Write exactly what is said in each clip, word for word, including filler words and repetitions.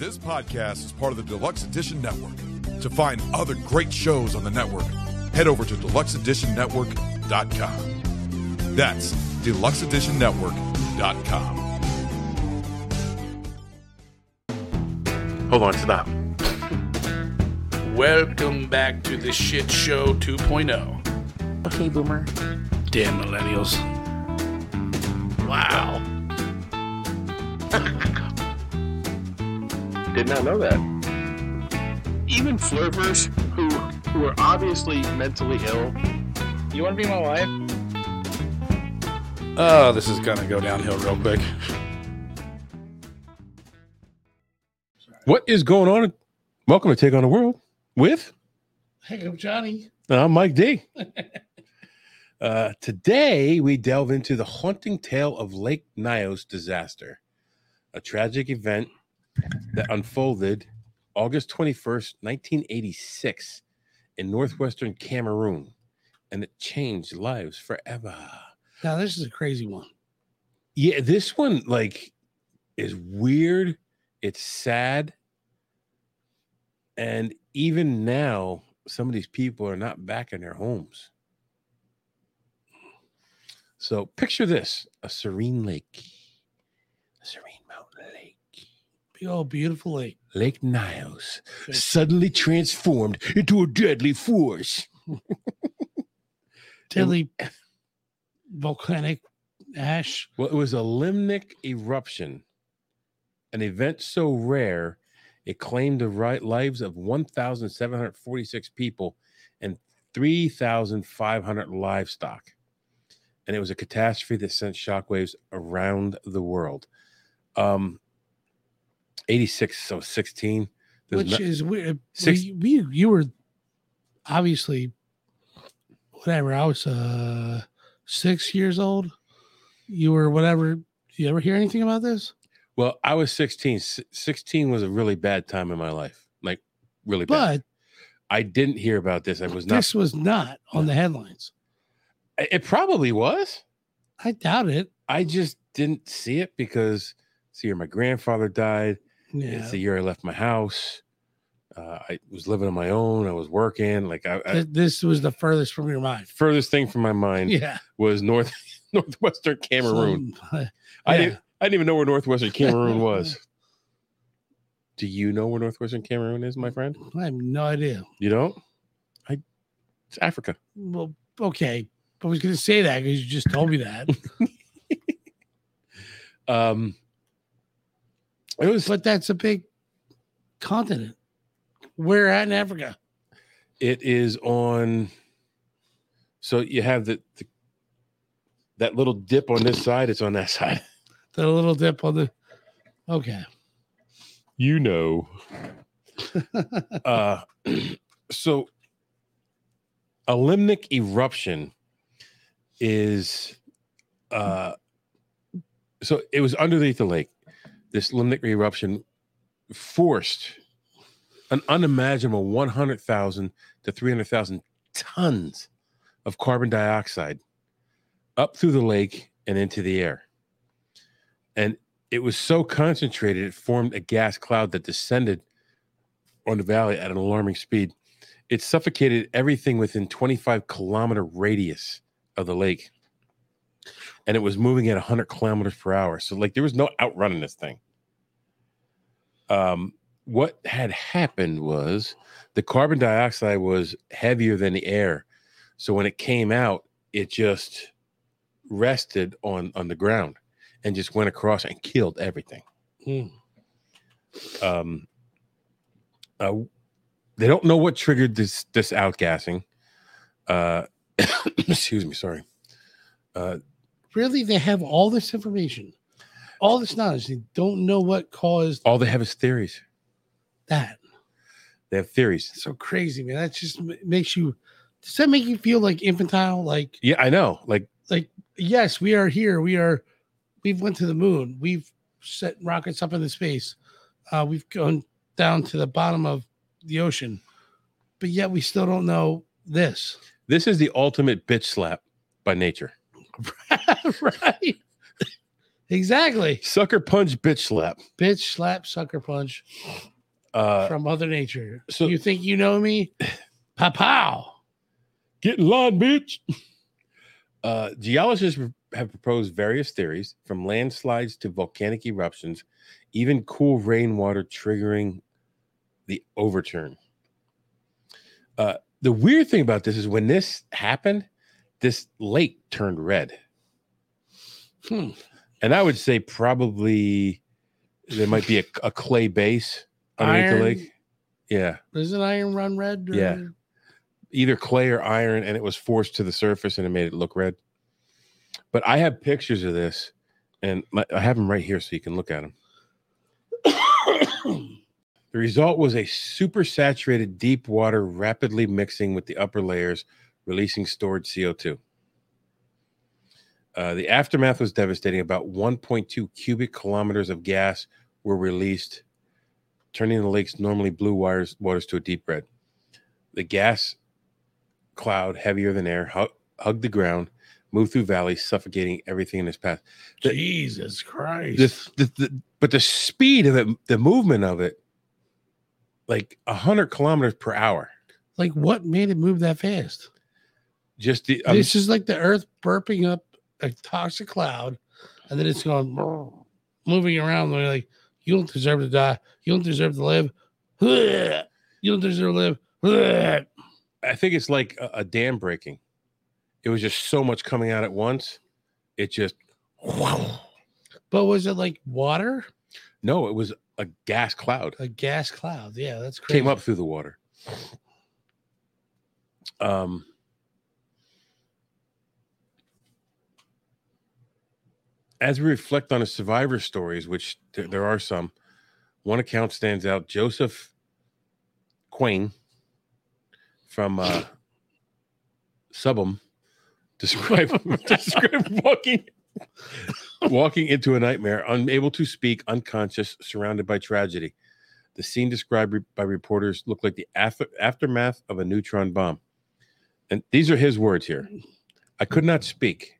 This podcast is part of the Deluxe Edition Network. To find other great shows on the network, head over to deluxe edition network dot com. That's deluxe edition network dot com. Hold on, stop. Welcome back to the Shit Show two point oh. Okay, Boomer. Damn millennials. Wow. Did not know that. Even flirters who who are obviously mentally ill. You want to be my wife? Oh, this is gonna go downhill real quick. What is going on? Welcome to Take on the World with. Hey, I'm Johnny. I'm Mike D. uh, today we delve into the haunting tale of Lake Nyos disaster, a tragic event that unfolded August twenty-first, nineteen eighty-six in northwestern Cameroon, and it changed lives forever. Now, this is a crazy one. Yeah, this one, like, is weird. It's sad. And even now, some of these people are not back in their homes. So picture this, a serene lake, a serene mountain lake. Oh, beautiful lake. Lake Nyos suddenly transformed into a deadly force. Deadly volcanic ash. Well, it was a limnic eruption, an event so rare it claimed the right lives of one thousand seven hundred forty-six people and three thousand five hundred livestock. And it was a catastrophe that sent shockwaves around the world. Um, eighty-six, so sixteen. Which no, is weird. Six, we, we, you were obviously, whatever, I was uh, six years old. You were whatever. You ever hear anything about this? Well, I was sixteen. S- sixteen was a really bad time in my life. Like, really bad. But I didn't hear about this. I was not. This was not on the headlines. It probably was. I doubt it. I just didn't see it because it's the year my grandfather died. Yeah. It's the year I left my house. Uh, I was living on my own. I was working. Like I, I, this was the furthest from your mind. Furthest thing from my mind. Yeah. Was north northwestern Cameroon. Some, uh, yeah. I didn't. I didn't even know where northwestern Cameroon was. Do you know where northwestern Cameroon is, my friend? I have no idea. You don't? I. It's Africa. Well, okay. I was going to say that because you just told me that. um. It was, but that's a big continent. Where at in Africa? It is on. So you have the, the that little dip on this side. It's on that side. The little dip on the. Okay. You know. uh, so a limnic eruption is. Uh, so it was underneath the lake. This limnic eruption forced an unimaginable one hundred thousand to three hundred thousand tons of carbon dioxide up through the lake and into the air. And it was so concentrated, it formed a gas cloud that descended on the valley at an alarming speed. It suffocated everything within twenty-five kilometer radius of the lake. And it was moving at one hundred kilometers per hour. So, like, there was no outrunning this thing. Um, what had happened was the carbon dioxide was heavier than the air. So when it came out, it just rested on, on the ground and just went across and killed everything. Mm. Um, uh, they don't know what triggered this, this outgassing. Uh, excuse me, sorry. Uh, really, they have all this information, all this knowledge. They don't know what caused. All they have is theories. That they have theories. That's so crazy, man. That just makes you. Does that make you feel like infantile? Like, yeah, I know. Like, like yes, we are here. We are. We've went to the moon. We've set rockets up into space. Uh, we've gone down to the bottom of the ocean, but yet we still don't know this. This is the ultimate bitch slap by nature. Right. Exactly. Sucker punch, bitch slap. Bitch slap, sucker punch uh, from Mother Nature. So you think you know me? Pow-pow. Get in line, bitch. Uh, geologists have proposed various theories, from landslides to volcanic eruptions, even cool rainwater triggering the overturn. Uh, the weird thing about this is when this happened, this lake turned red. Hmm. And I would say probably there might be a, a clay base underneath iron. The lake. Yeah. Doesn't iron run red? Or... Yeah. Either clay or iron, and it was forced to the surface, and it made it look red. But I have pictures of this, and my, I have them right here so you can look at them. The result was a supersaturated deep water rapidly mixing with the upper layers, releasing stored C O two. Uh, the aftermath was devastating. About one point two cubic kilometers of gas were released, turning the lake's normally blue waters, waters to a deep red. The gas cloud, heavier than air, hug, hugged the ground, moved through valleys, suffocating everything in its path. The, Jesus Christ. The, the, the, but the speed of it, the movement of it, like one hundred kilometers per hour. Like what made it move that fast? Just the, um, This is like the earth burping up a toxic cloud, and then it's going moving around. They're like, you don't deserve to die. You don't deserve to live. You don't deserve to live. I think it's like a, a dam breaking. It was just so much coming out at once. It just. But was it like water? No, it was a gas cloud. A gas cloud. Yeah, that's crazy. Came up through the water. Um. As we reflect on his survivor stories, which th- there are some, one account stands out. Joseph Nkwain from uh, Subum described described walking walking into a nightmare, unable to speak, unconscious, surrounded by tragedy. The scene described re- by reporters looked like the af- aftermath of a neutron bomb. And these are his words here. I could not speak.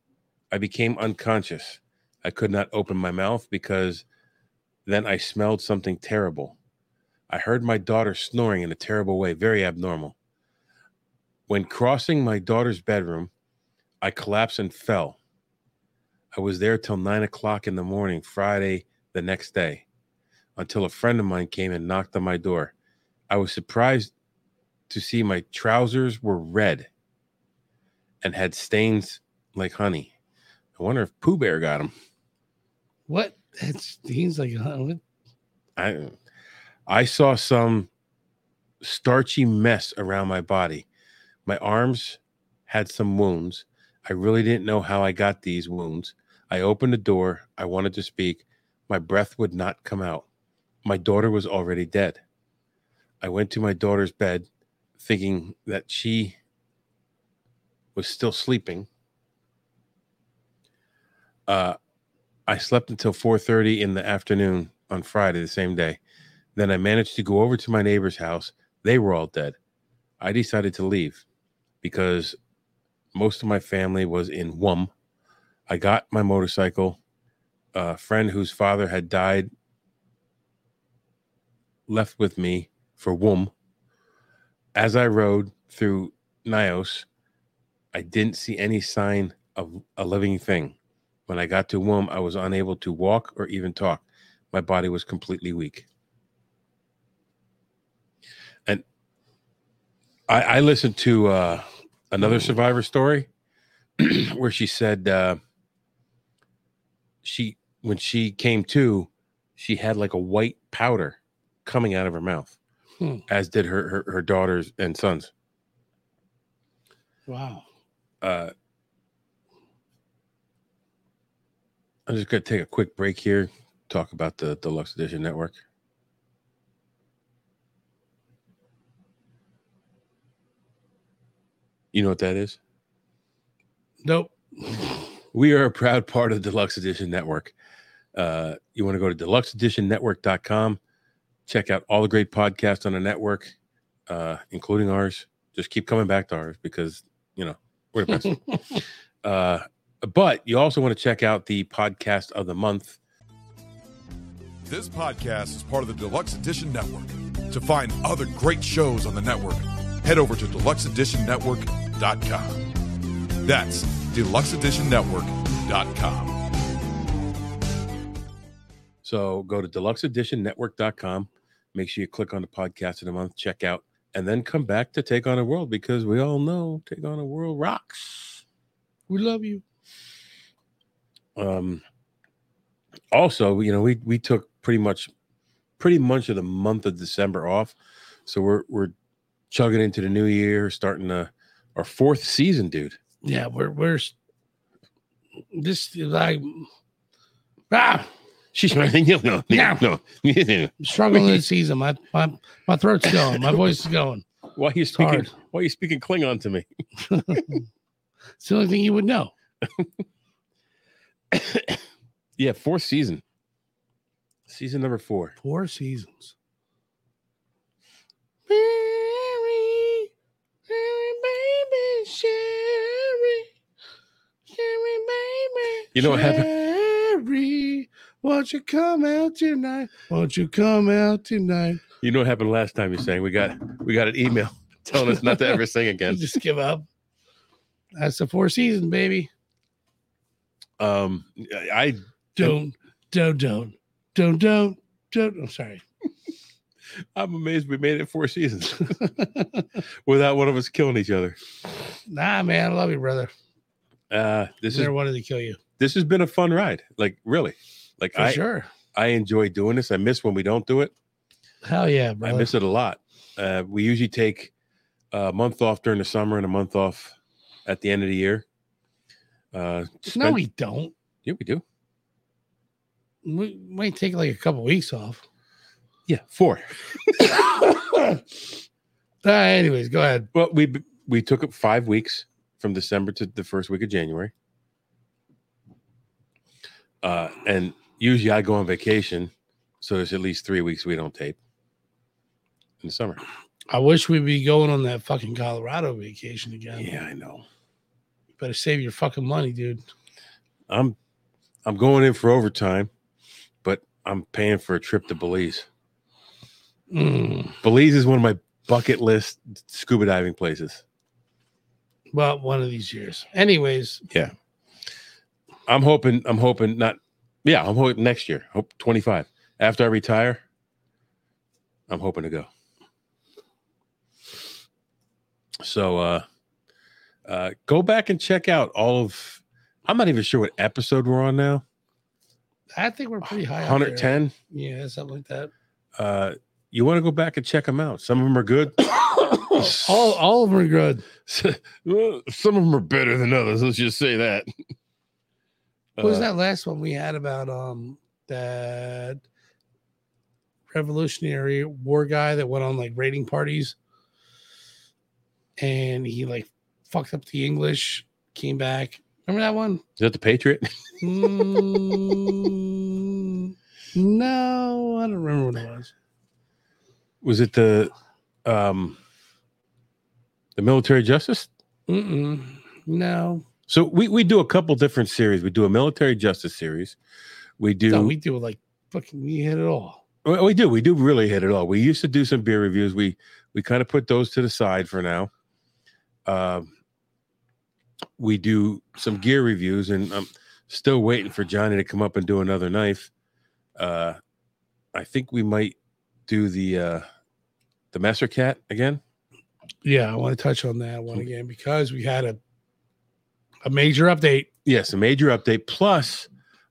I became unconscious. I could not open my mouth because then I smelled something terrible. I heard my daughter snoring in a terrible way, very abnormal. When crossing my daughter's bedroom, I collapsed and fell. I was there till nine o'clock in the morning, Friday, the next day, until a friend of mine came and knocked on my door. I was surprised to see my trousers were red and had stains like honey. I wonder if Pooh Bear got him. What? That's, he's like, huh? I, I saw some starchy mess around my body. My arms had some wounds. I really didn't know how I got these wounds. I opened the door. I wanted to speak. My breath would not come out. My daughter was already dead. I went to my daughter's bed thinking that she was still sleeping. Uh, I slept until four thirty in the afternoon on Friday, the same day. Then I managed to go over to my neighbor's house. They were all dead. I decided to leave because most of my family was in Wum. I got my motorcycle. A friend whose father had died left with me for Wum. As I rode through Nyos, I didn't see any sign of a living thing. When I got to Wum, I was unable to walk or even talk. My body was completely weak. And I, I listened to uh, another survivor story where she said uh, she when she came to, she had like a white powder coming out of her mouth, hmm. as did her, her, her daughters and sons. Wow. Uh I'm just going to take a quick break here, talk about the Deluxe Edition Network. You know what that is? Nope. We are a proud part of the Deluxe Edition Network. Uh, you want to go to deluxe edition network dot com, check out all the great podcasts on the network, uh, including ours. Just keep coming back to ours because, you know, we're the best. uh, But you also want to check out the podcast of the month. This podcast is part of the Deluxe Edition Network. To find other great shows on the network, head over to deluxe edition network dot com. That's deluxe edition network dot com. So go to deluxe edition network dot com. Make sure you click on the podcast of the month, check out, and then come back to Take On a World, because we all know Take On a World rocks. We love you. Um. Also, you know, we we took pretty much pretty much of the month of December off, so we're we're chugging into the new year, starting a, our fourth season, dude. Yeah, we're we're this is like ah, she's no, yeah, no, struggling this season. My my my throat's going, my voice is going. Why are you it's speaking? Hard. Why are you speaking Klingon to me? It's the only thing you would know. Yeah, fourth season. Season number four. Four seasons. Mary, Mary, baby, Sherry, Sherry, baby. You know what happened? Sherry, won't you come out tonight? Won't you come out tonight? You know what happened last time you sang? We got we got an email telling us not to ever sing again. Just give up. That's the four season, baby. Um, I don't, don't, don't, don't, don't, don't. I'm sorry. I'm amazed we made it four seasons without one of us killing each other. Nah, man, I love you, brother. Uh, this never is, wanted to kill you. This has been a fun ride. Like, really, like For I, sure. I enjoy doing this. I miss when we don't do it. Hell yeah, brother. I miss it a lot. Uh, we usually take a month off during the summer and a month off at the end of the year. Uh, spend, no, we don't. Yeah, we do. We might take like a couple weeks off. Yeah, four. uh, anyways, go ahead. Well, we we took up five weeks from December to the first week of January. Uh, and usually I go on vacation, so there's at least three weeks we don't tape in the summer. I wish we'd be going on that fucking Colorado vacation again. Yeah, I know. Better save your fucking money, dude. I'm I'm going in for overtime, but I'm paying for a trip to Belize. Mm. Belize is one of my bucket list scuba diving places. Well, one of these years. Anyways. Yeah. I'm hoping, I'm hoping not. Yeah, I'm hoping next year. Hope twenty-five. After I retire, I'm hoping to go. So uh Uh, go back and check out all of, I'm not even sure what episode we're on now. I think we're pretty high. one ten. Yeah, something like that. Uh, you want to go back and check them out. Some of them are good. all, all of them are good. Some of them are better than others. Let's just say that. What uh, was that last one we had about um that Revolutionary War guy that went on like raiding parties? And he like fucked up the English, came back. Remember that one? Is that the Patriot? mm, no, I don't remember what it was. Was it the um, the military justice? Mm-mm, no. So we, we do a couple different series. We do a military justice series. We do. No, we do like fucking we hit it all. We do. We do really hit it all. We used to do some beer reviews. We we kind of put those to the side for now. Um, we do some gear reviews, and I'm still waiting for Johnny to come up and do another knife. Uh, I think we might do the uh, the Messer Cat again. Yeah, I want to touch on that one again because we had a a major update. Yes, a major update. Plus,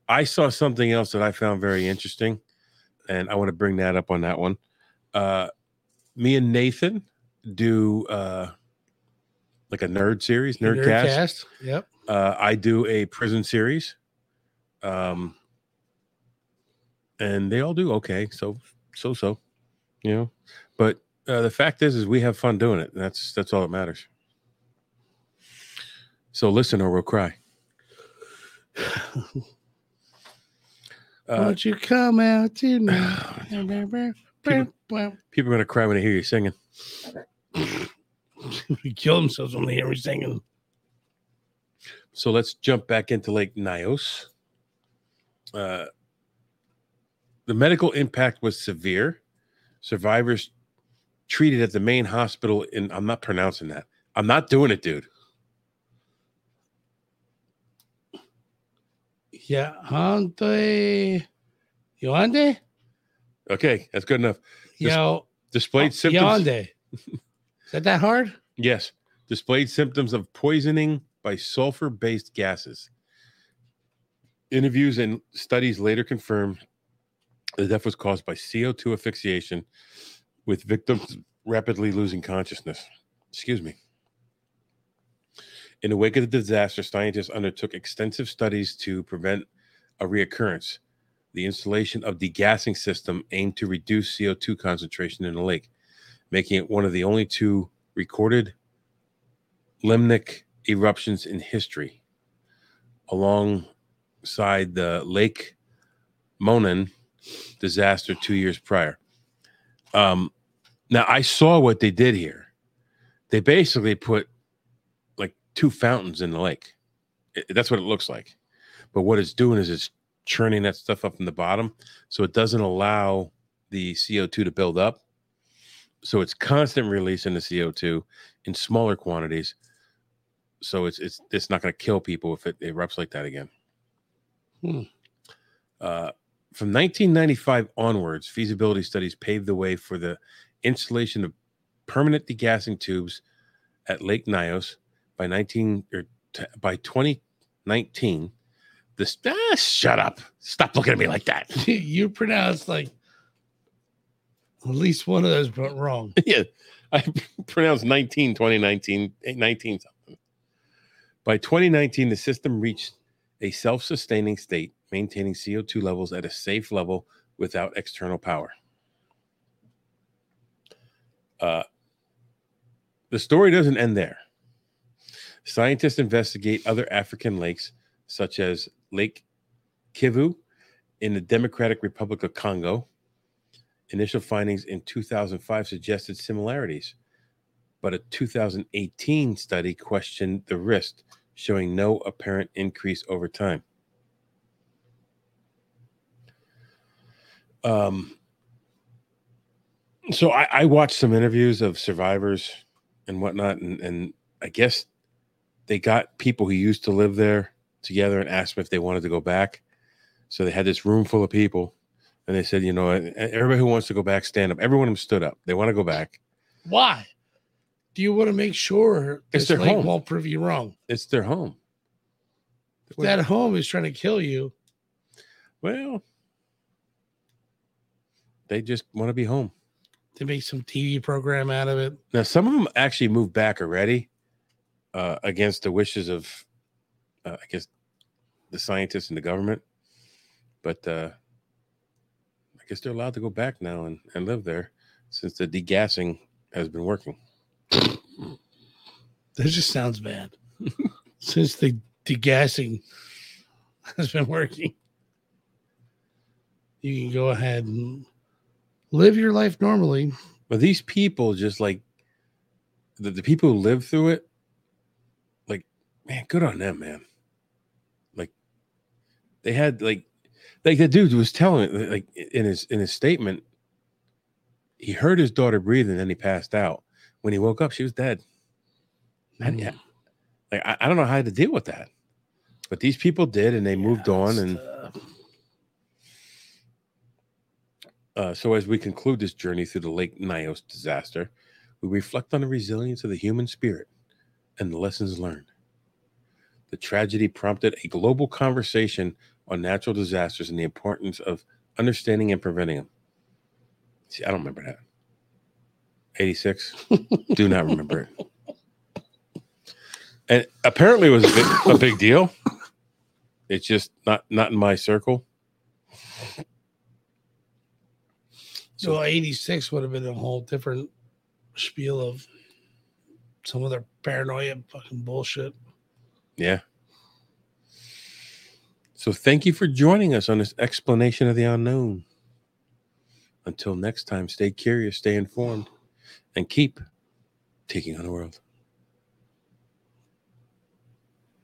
I saw something else that I found very interesting, and I want to bring that up on that one. Uh, me and Nathan do. Uh, Like a nerd series, nerd cast. Yep. Uh, I do a prison series, um, and they all do okay. So, so, so, you know. But uh, the fact is, is we have fun doing it. And that's that's all that matters. So listen, or we'll cry. uh, Won't you come out tonight? people, people are gonna cry when they hear you singing. Kill themselves when they hear me singing. So let's jump back into Lake Nyos. Uh, the medical impact was severe. Survivors treated at the main hospital in, I'm not pronouncing that. I'm not doing it, dude. Yeah, Hante, Yoande. Okay, that's good enough. Dis- Yo, displayed uh, symptoms. Yoande. Is that that hard? Yes. Displayed symptoms of poisoning by sulfur-based gases. Interviews and studies later confirmed the death was caused by C O two asphyxiation, with victims rapidly losing consciousness. Excuse me. In the wake of the disaster, scientists undertook extensive studies to prevent a reoccurrence. The installation of degassing system aimed to reduce C O two concentration in the lake, making it one of the only two recorded limnic eruptions in history, alongside the Lake Monoun disaster two years prior. Um, now, I saw what they did here. They basically put like two fountains in the lake. It, that's what it looks like. But what it's doing is it's churning that stuff up from the bottom, so it doesn't allow the C O two to build up. So it's constant release in the C O two in smaller quantities. So it's it's it's not going to kill people if it erupts like that again. Hmm. Uh, from nineteen ninety-five onwards, feasibility studies paved the way for the installation of permanent degassing tubes at Lake Nyos. By nineteen or t- by twenty nineteen, this ah, shut up, stop looking at me like that. You pronounce like at least one of those went wrong. Yeah, I pronounced nineteen, twenty nineteen, nineteen something. By twenty nineteen, the system reached a self-sustaining state, maintaining C O two levels at a safe level without external power. Uh, the story doesn't end there. Scientists investigate other African lakes, such as Lake Kivu in the Democratic Republic of Congo. Initial findings in two thousand five suggested similarities, but a two thousand eighteen study questioned the risk, showing no apparent increase over time. Um, so I, I watched some interviews of survivors and whatnot, and, and I guess they got people who used to live there together and asked them if they wanted to go back. So they had this room full of people. And they said, you know, everybody who wants to go back, stand up. Everyone of them stood up. They want to go back. Why? Do you want to make sure this it's their lake home. Won't prove you wrong? It's their home. If that what? Home is trying to kill you. Well, they just want to be home. They make some T V program out of it. Now, some of them actually moved back already uh, against the wishes of, uh, I guess, the scientists and the government. But, uh, guess they're allowed to go back now and, and live there since the degassing has been working. That just sounds bad. Since the degassing has been working, you can go ahead and live your life normally. But these people just like the, the people who live through it, like, man, good on them, man. Like they had like Like the dude was telling, like in his in his statement, he heard his daughter breathing, and then he passed out. When he woke up, she was dead. Mm. I, like I, I don't know how to deal with that, but these people did, and they yeah, moved on. And uh, so, as we conclude this journey through the Lake Nyos disaster, we reflect on the resilience of the human spirit and the lessons learned. The tragedy prompted a global conversation on natural disasters and the importance of understanding and preventing them. See, I don't remember that. eighty-six Do not remember it. And apparently it was a big, a big deal. It's just not, not in my circle. So well, eighty-six would have been a whole different spiel of some other paranoia and fucking bullshit. Yeah. So thank you for joining us on this explanation of the unknown. Until next time, stay curious, stay informed, and keep taking on the world.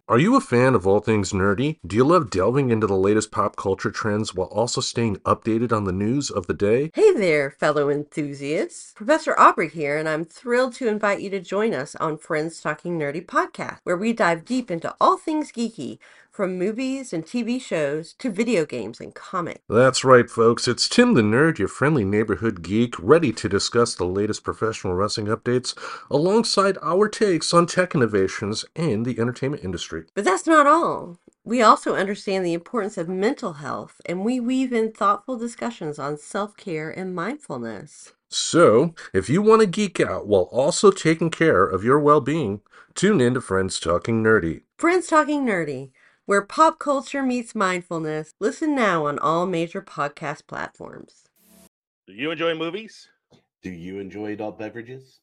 Are you a fan of all things nerdy? Do you love delving into the latest pop culture trends while also staying updated on the news of the day? Hey there, fellow enthusiasts. Professor Aubrey here, and I'm thrilled to invite you to join us on Friends Talking Nerdy podcast, where we dive deep into all things geeky, from movies and T V shows to video games and comics. That's right, folks. It's Tim the Nerd, your friendly neighborhood geek, ready to discuss the latest professional wrestling updates alongside our takes on tech innovations and the entertainment industry. But that's not all. We also understand the importance of mental health, and we weave in thoughtful discussions on self-care and mindfulness. So, if you want to geek out while also taking care of your well-being, tune in to Friends Talking Nerdy. Friends Talking Nerdy, where pop culture meets mindfulness. Listen now on all major podcast platforms. Do you enjoy movies? Do you enjoy adult beverages?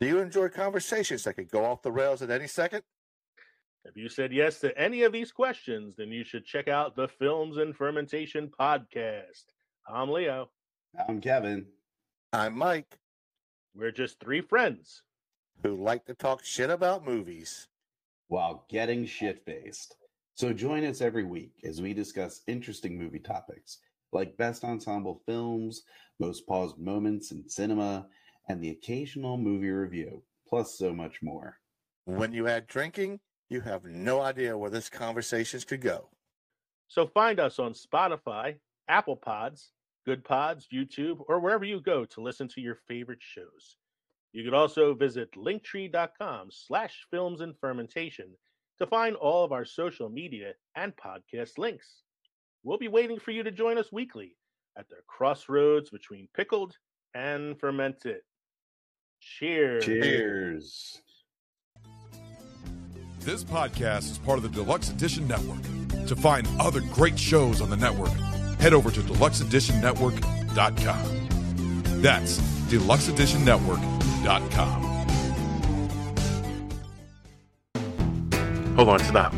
Do you enjoy conversations that could go off the rails at any second? If you said yes to any of these questions, then you should check out the Films and Fermentation podcast. I'm Leo. I'm Kevin. I'm Mike. We're just three friends who like to talk shit about movies while getting shit-faced. So join us every week as we discuss interesting movie topics like best ensemble films, most paused moments in cinema, and the occasional movie review, plus so much more. When you add drinking, you have no idea where this conversations could go. So find us on Spotify, Apple Pods, Good Pods, YouTube, or wherever you go to listen to your favorite shows. You could also visit linktree.com slash films and fermentation to find all of our social media and podcast links. We'll be waiting for you to join us weekly at the crossroads between pickled and fermented. Cheers. Cheers. This podcast is part of the Deluxe Edition Network. To find other great shows on the network, head over to deluxe edition network dot com. That's deluxe edition network dot com. Hold on, stop.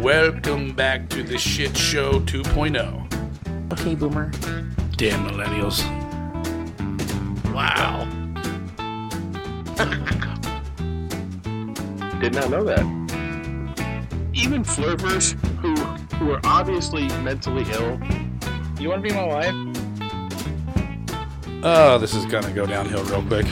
Welcome back to the Shit Show two point oh. Okay, Boomer. Damn millennials. Wow. Did not know that. Even flirters who, who are obviously mentally ill. You want to be my wife? Oh, this is going to go downhill real quick.